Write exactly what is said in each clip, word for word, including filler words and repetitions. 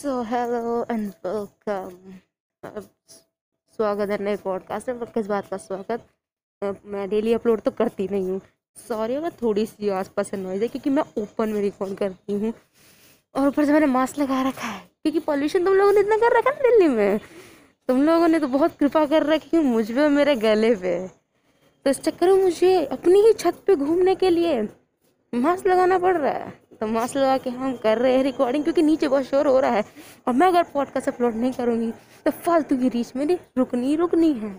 So hello and welcome, स्वागत है नए पॉडकास्ट में। किस बात का स्वागत? मैं डेली अपलोड तो करती नहीं हूँ, सॉरी। अगर थोड़ी सी आसपास नॉइज़ है क्योंकि मैं ओपन में रिकॉर्ड करती हूँ और ऊपर से मैंने मास्क लगा रखा है क्योंकि पॉल्यूशन तुम लोगों ने इतना कर रखा है ना दिल्ली में। तुम लोगों ने तो बहुत कृपा कर रखी है मुझ पर, मेरे गले पे। तो इस चक्कर में मुझे अपनी ही छत पे घूमने के लिए मास्क लगाना पड़ रहा है। तो मास्क लगा के हम कर रहे हैं रिकॉर्डिंग क्योंकि नीचे बहुत शोर हो रहा है। और मैं अगर पॉडकास्ट अपलोड नहीं करूँगी तो फालतू की रीच मेरी रुकनी रुकनी है।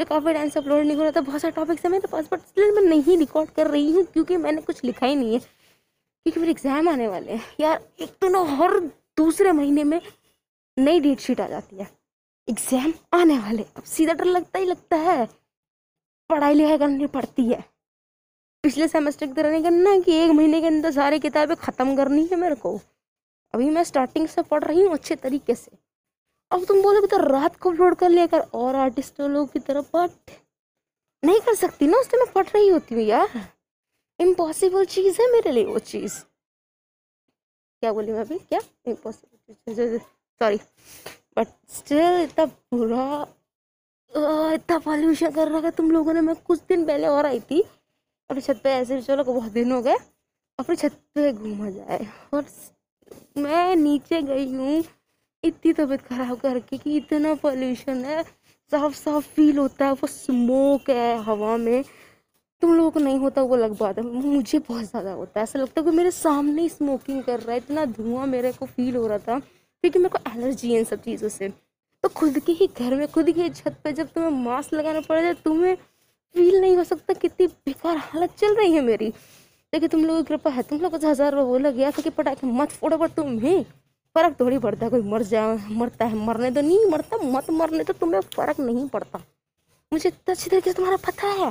जब काफ़ी टाइम से अपलोड नहीं हो रहा था, बहुत सारे टॉपिक्स हैं मेरे पास, बट स्टिल मैं नहीं रिकॉर्ड कर रही हूँ क्योंकि मैंने कुछ लिखा ही नहीं है क्योंकि मेरे एग्ज़ाम आने वाले हैं। यार, एक तो ना हर दूसरे महीने में नई डेट शीट आ जाती है, एग्ज़ाम आने वाले। अब सीधा डर लगता ही लगता है, पढ़ाई लिखाई करनी पड़ती है। पिछले सेमेस्टर की तरह नहीं करना कि एक महीने के अंदर सारी किताबें ख़त्म करनी है मेरे को। अभी मैं स्टार्टिंग से पढ़ रही हूँ अच्छे तरीके से। अब तुम बोलोगे तो रात को अपलोड कर लिया कर और आर्टिस्टों लोगों की तरफ, बट नहीं कर सकती ना। उस टाइम मैं पढ़ रही होती हूँ यार, इम्पॉसिबल चीज़ है मेरे लिए वो चीज़। क्या बोली मैं अभी? क्या इम्पॉसिबल चीज़? सॉरी, बट स्टिल इतना बुरा, इतना पॉल्यूशन कर रखा तुम लोगों ने। मैं कुछ दिन पहले और आई थी अपनी छत पे, ऐसे चलो बहुत दिन हो गए अपनी छत पे घूमा जाए। और मैं नीचे गई हूँ इतनी तबीयत ख़राब करके कि इतना पॉल्यूशन है, साफ साफ फील होता है वो स्मोक है हवा में। तुम लोगों को नहीं होता वो अलग बात है, मुझे बहुत ज़्यादा होता है। ऐसा लगता है कि मेरे सामने ही स्मोकिंग कर रहा है, इतना धुआं मेरे को फील हो रहा था क्योंकि मेरे को एलर्जी है इन सब चीज़ों से। तो खुद के ही घर में, खुद की छत पे जब तुम्हें मास्क लगाना पड़ जाए, तुम्हें फील नहीं हो सकता कितनी बेकार हालत चल रही है मेरी। देखिए, तुम लोगों की कृपा है, तुम लोग हज़ार रुपये बोला गया था कि पटाखे मत फोड़ो, पर तुम्हें फ़र्क थोड़ी पड़ता है। कोई मर जाए मरता है, मरने तो नहीं मरता, मत मरने तो तुम्हें फ़र्क नहीं पड़ता। मुझे इतना अच्छी तरीके से तुम्हारा पता है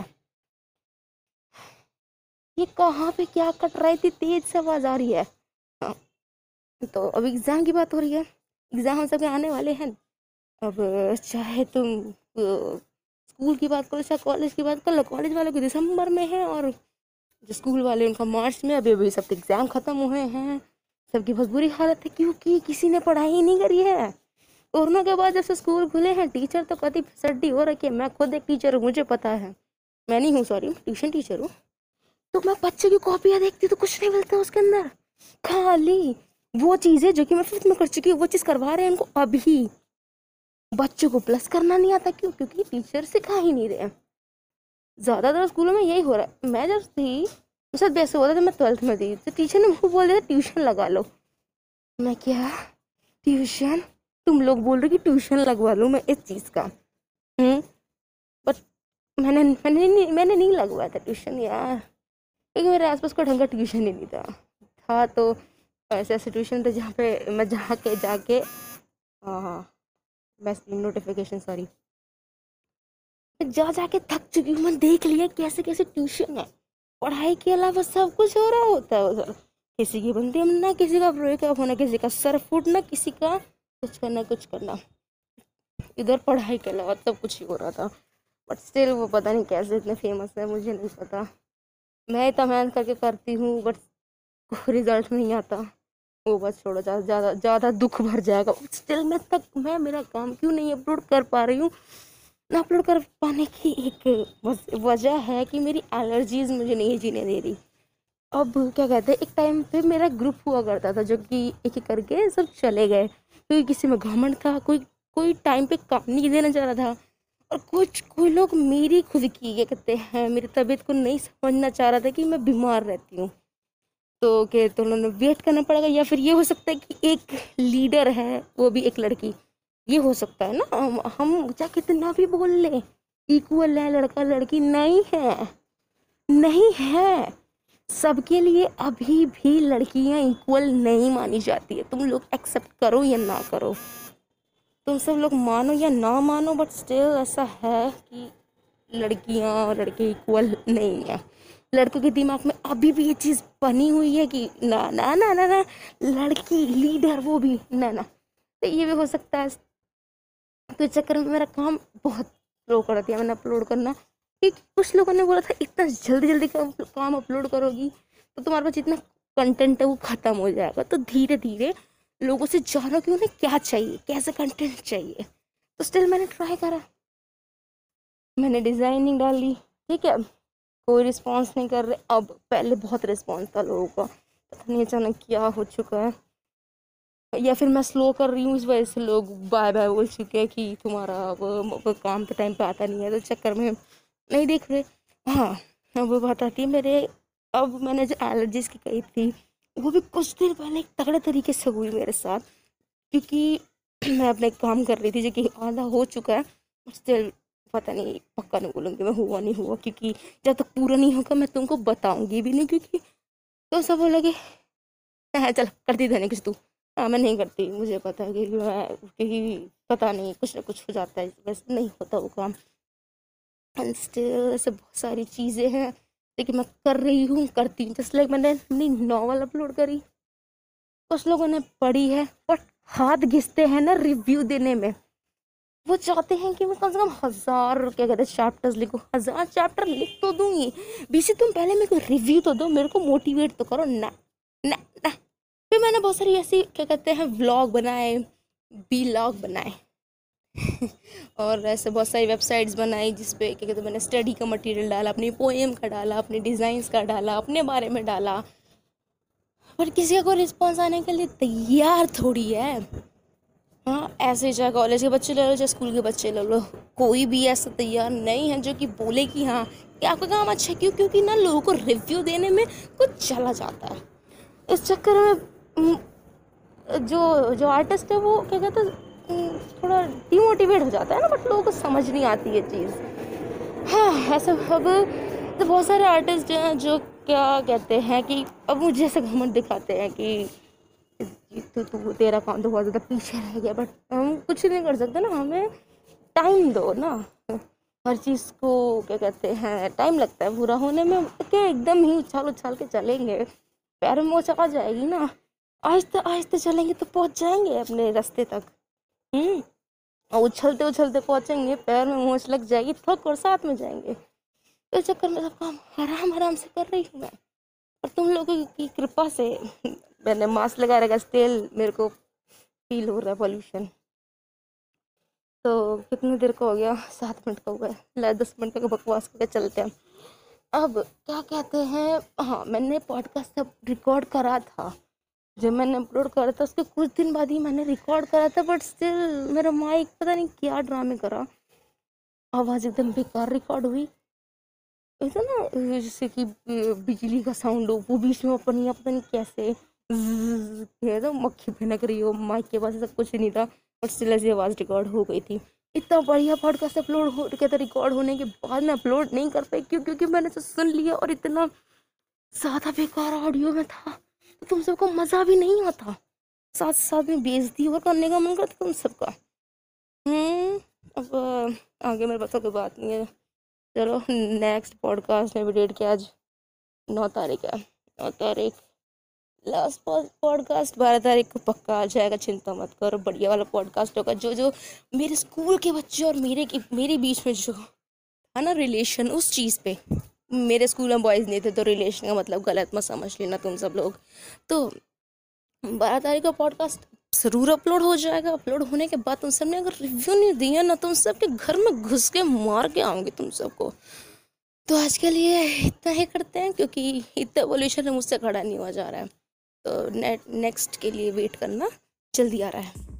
ये कहाँ पे क्या कट रहा है। इतनी तेज़ से आवाज़ आ रही है। हाँ, तो अब एग्ज़ाम की बात हो रही है। एग्ज़ाम हम सबके आने वाले हैं। अब चाहे तुम स्कूल की बात करो, चाहे कॉलेज की बात करो। कॉलेज वालों के दिसंबर में है और स्कूल वाले उनका मार्च में। अभी अभी सब एग्ज़ाम ख़त्म हुए हैं, सबकी बहुत बुरी हालत है क्योंकि किसी ने पढ़ाई ही नहीं करी है। कोरोना के बाद जब से स्कूल खुले हैं, टीचर तो कति फिसड्डी हो रखी है। मैं खुद एक टीचर हूँ, मुझे पता है। मैं नहीं हूँ, सॉरी, ट्यूशन टीचर हूँ। तो मैं बच्चों की कॉपियाँ देखती तो कुछ नहीं मिलता उसके अंदर, खाली वो चीज़ें जो कि मैं फिफ्थ में कर चुकी हूँ वो चीज़ करवा रहे हैं उनको। अभी बच्चों को प्लस करना नहीं आता, क्यों? क्योंकि टीचर सिखा ही नहीं रहे। ज़्यादातर स्कूलों में यही हो रहा है। मैं जब थी उससे वैसे होता था, मैं ट्वेल्थ में थी तो टीचर ने मुझको बोल दिया ट्यूशन लगा लो। मैं क्या ट्यूशन? तुम लोग बोल रहे कि ट्यूशन लगवा लो मैं इस चीज़ का, बट मैंने मैंने नहीं मैंने नहीं लगवाया था ट्यूशन यार, क्योंकि मेरे आसपास कोई ढंग का ट्यूशन ही नहीं था। था तो ऐसे ऐसे ट्यूशन थे जहाँ पे मैं जहाँ के जाके हाँ मैं नोटिफिकेशन सॉरी जा जाके थक चुकी हूँ। मैं देख लिया कैसे कैसे ट्यूशन है, पढ़ाई के अलावा सब कुछ हो रहा होता है उधर। किसी की बंदी ना, किसी का ब्रेकअप होना, किसी का सर फूटना, किसी का कुछ करना कुछ करना इधर पढ़ाई के अलावा सब कुछ ही हो रहा था। बट स्टिल वो पता नहीं कैसे इतने फेमस है, मुझे नहीं पता। मैं इतना मेहनत करके करती हूँ बट रिजल्ट नहीं आता, वो बस छोड़ो, ज़्यादा ज़्यादा दुख भर जाएगा। स्टिल मैं तक मैं मेरा काम क्यों नहीं अपलोड कर पा रही हूँ? ना अपलोड कर पाने की एक वजह है कि मेरी एलर्जीज़ मुझे नहीं जीने दे रही। अब क्या कहते हैं, एक टाइम पे मेरा ग्रुप हुआ करता था जो कि एक एक करके सब चले गए क्योंकि किसी में घमंड था, कोई कोई टाइम पे काम नहीं देना चाह रहा था और कुछ कोई लोग मेरी खुद की क्या कहते हैं मेरी तबीयत को नहीं समझना चाह रहा था कि मैं बीमार रहती हूँ। तो के तो उन्होंने वेट करना पड़ेगा, या फिर ये हो सकता है कि एक लीडर है वो भी एक लड़की, ये हो सकता है ना। हम चाहे कितना भी बोल लें इक्वल है लड़का लड़की, नहीं है, नहीं है सबके लिए। अभी भी लड़कियां इक्वल नहीं मानी जाती है, तुम लोग एक्सेप्ट करो या ना करो, तुम सब लोग मानो या ना मानो, बट स्टिल ऐसा है कि लड़कियां और लड़के इक्वल नहीं है। लड़कों के दिमाग में अभी भी ये चीज़ बनी हुई है कि ना ना ना ना ना लड़की लीडर, वो भी ना ना। तो ये भी हो सकता है। तो चक्कर में मेरा काम बहुत स्लो कर दिया मैंने अपलोड करना, क्योंकि कुछ लोगों ने बोला था इतना जल्दी जल्दी काम अपलोड करोगी तो तुम्हारे पास जितना कंटेंट है वो ख़त्म हो जाएगा। तो धीरे धीरे लोगों से जानो कि उन्हें क्या चाहिए, कैसा कंटेंट चाहिए। तो स्टिल मैंने ट्राई करा, मैंने डिज़ाइनिंग डाली, ठीक है, कोई रिस्पॉन्स नहीं कर रहे। अब पहले बहुत रिस्पॉन्स था लोगों का, पता नहीं अचानक क्या हो चुका है, या फिर मैं स्लो कर रही हूँ इस वजह से लोग बाय बाय बोल चुके हैं कि तुम्हारा अब काम पे टाइम पे आता नहीं है, तो चक्कर में नहीं देख रहे। हाँ, अब वो बात आती है मेरे, अब मैंने जो एलर्जीज़ की कही थी वो भी कुछ देर पहले एक तगड़े तरीके से हुई मेरे साथ, क्योंकि मैं अपने काम कर रही थी जो कि आधा हो चुका है। स्टिल पता नहीं, पक्का नहीं बोलूँगी मैं हुआ नहीं हुआ, क्योंकि जब तक पूरा नहीं होगा मैं तुमको बताऊँगी भी नहीं, क्योंकि तो सब बोलोगे है चल करती देने कुछ तू। हाँ, मैं नहीं करती, मुझे पता है कि मैं कि पता नहीं कुछ ना कुछ हो जाता है, वैसे नहीं होता वो काम। एंड स्टिल ऐसे बहुत सारी चीज़ें हैं लेकिन मैं कर रही हूँ, करती हूँ। जस्ट लाइक मैंने अपनी नॉवल अपलोड करी, कुछ लोगों ने पढ़ी है बट हाथ घिसते हैं ना रिव्यू देने में। वो चाहते हैं कि मैं कम से कम हज़ार क्या कहते हैं चैप्टर्स लिखूँ, हज़ार चैप्टर लिख तो दूँगी, बीसी तुम पहले मेरे को रिव्यू तो दो, मेरे को मोटिवेट तो करो ना ना ना। फिर मैंने बहुत सारी ऐसी क्या कहते हैं व्लॉग बनाए, बीलॉग बनाए और ऐसे बहुत सारी वेबसाइट्स बनाई जिसपे क्या कहते हैं मैंने स्टडी का मटेरियल डाला, अपनी पोएम का डाला, अपने डिज़ाइंस का डाला, अपने बारे में डाला, पर किसी का कोई रिस्पॉन्स आने के लिए तैयार थोड़ी है। हाँ, ऐसे चाहे कॉलेज के बच्चे ले लो, चाहे स्कूल के बच्चे ले लो, कोई भी ऐसा तैयार नहीं है जो कि बोले कि हाँ कि आपका काम अच्छा है, क्यों क्योंकि ना लोगों को रिव्यू देने में कुछ चला जाता है। इस चक्कर में जो जो आर्टिस्ट है वो क्या कहते हैं थोड़ा डिमोटिवेट हो जाता है ना, बट लोगों को समझ नहीं आती ये चीज़। हाँ, ऐसा अब तो बहुत सारे आर्टिस्ट हैं जो क्या कहते हैं कि अब मुझे ऐसे घमंड दिखाते हैं कि तो तू तेरा काम तो बहुत ज़्यादा पीछे रह गया, बट हम कुछ नहीं कर सकते ना, हमें टाइम दो ना, हर चीज़ को क्या कहते हैं टाइम लगता है पूरा होने में। क्या एकदम ही उछाल उछाल के चलेंगे, पैर में चका जाएगी ना, आहिस्ते आहिस्ते चलेंगे तो पहुंच जाएंगे अपने रास्ते तक। हम्म, और उछलते उछलते पहुंचेंगे, पैर में मोच लग जाएगी, थक और साथ में जाएंगे। तो चक्कर में सब काम आराम आराम से कर रही हूँ मैं, और तुम लोगों की कृपा से। मैंने मास्क लगा रखा, स्टिल मेरे को फील हो रहा है पॉल्यूशन। तो कितनी देर का हो गया, सात मिनट का हुआ है, लाइक दस मिनट का बकवास करके चलते हैं। अब क्या कहते हैं, हाँ, मैंने पॉडकास्ट सब रिकॉर्ड करा था, जब मैंने अपलोड करा था उसके कुछ दिन बाद ही मैंने रिकॉर्ड करा था, बट स्टिल मेरा माइक पता नहीं क्या ड्रामे करा, आवाज़ एकदम बेकार रिकॉर्ड हुई। ऐसा ना जैसे कि बिजली का साउंड हो, वो बीच में अपन या पता नहीं कैसे तो मक्खी भनक रही हो, माइक के पास सब कुछ नहीं था, और स्टिल ऐसी आवाज़ रिकॉर्ड हो गई थी। इतना बढ़िया पॉडकास्ट अपलोड हो कहते रिकॉर्ड होने के बाद मैं अपलोड नहीं कर पाई, क्यों क्योंकि मैंने तो सुन लिया और इतना ज़्यादा बेकार ऑडियो में था, तो तुम सबको मज़ा भी नहीं आता, साथ साथ में बेइज्जती और करने का मन करता तुम सबका। अब आगे मेरे पास कोई बात नहीं है, चलो नेक्स्ट पॉडकास्ट में भी डेट क्या, आज नौ तारीख है, नौ तारीख लास्ट पॉडकास्ट, बारह तारीख को पक्का आ जाएगा, चिंता मत करो, बढ़िया वाला पॉडकास्ट होगा। जो जो मेरे स्कूल के बच्चे और मेरे मेरे बीच में जो है ना रिलेशन, उस चीज़ पे, मेरे स्कूल में बॉयज़ नहीं थे तो रिलेशन का मतलब गलत मत समझ लेना तुम सब लोग। तो बारह तारीख का पॉडकास्ट ज़रूर अपलोड हो जाएगा। अपलोड होने के बाद तुम सब ने अगर रिव्यू नहीं दिया ना, तुम सब के घर में घुस के मार के आऊँगी तुम सबको। तो आज के लिए इतना ही करते हैं, क्योंकि इतना पॉल्यूशन मुझसे खड़ा नहीं हुआ जा रहा है, तो नेक्स्ट के लिए वेट करना, जल्दी आ रहा है।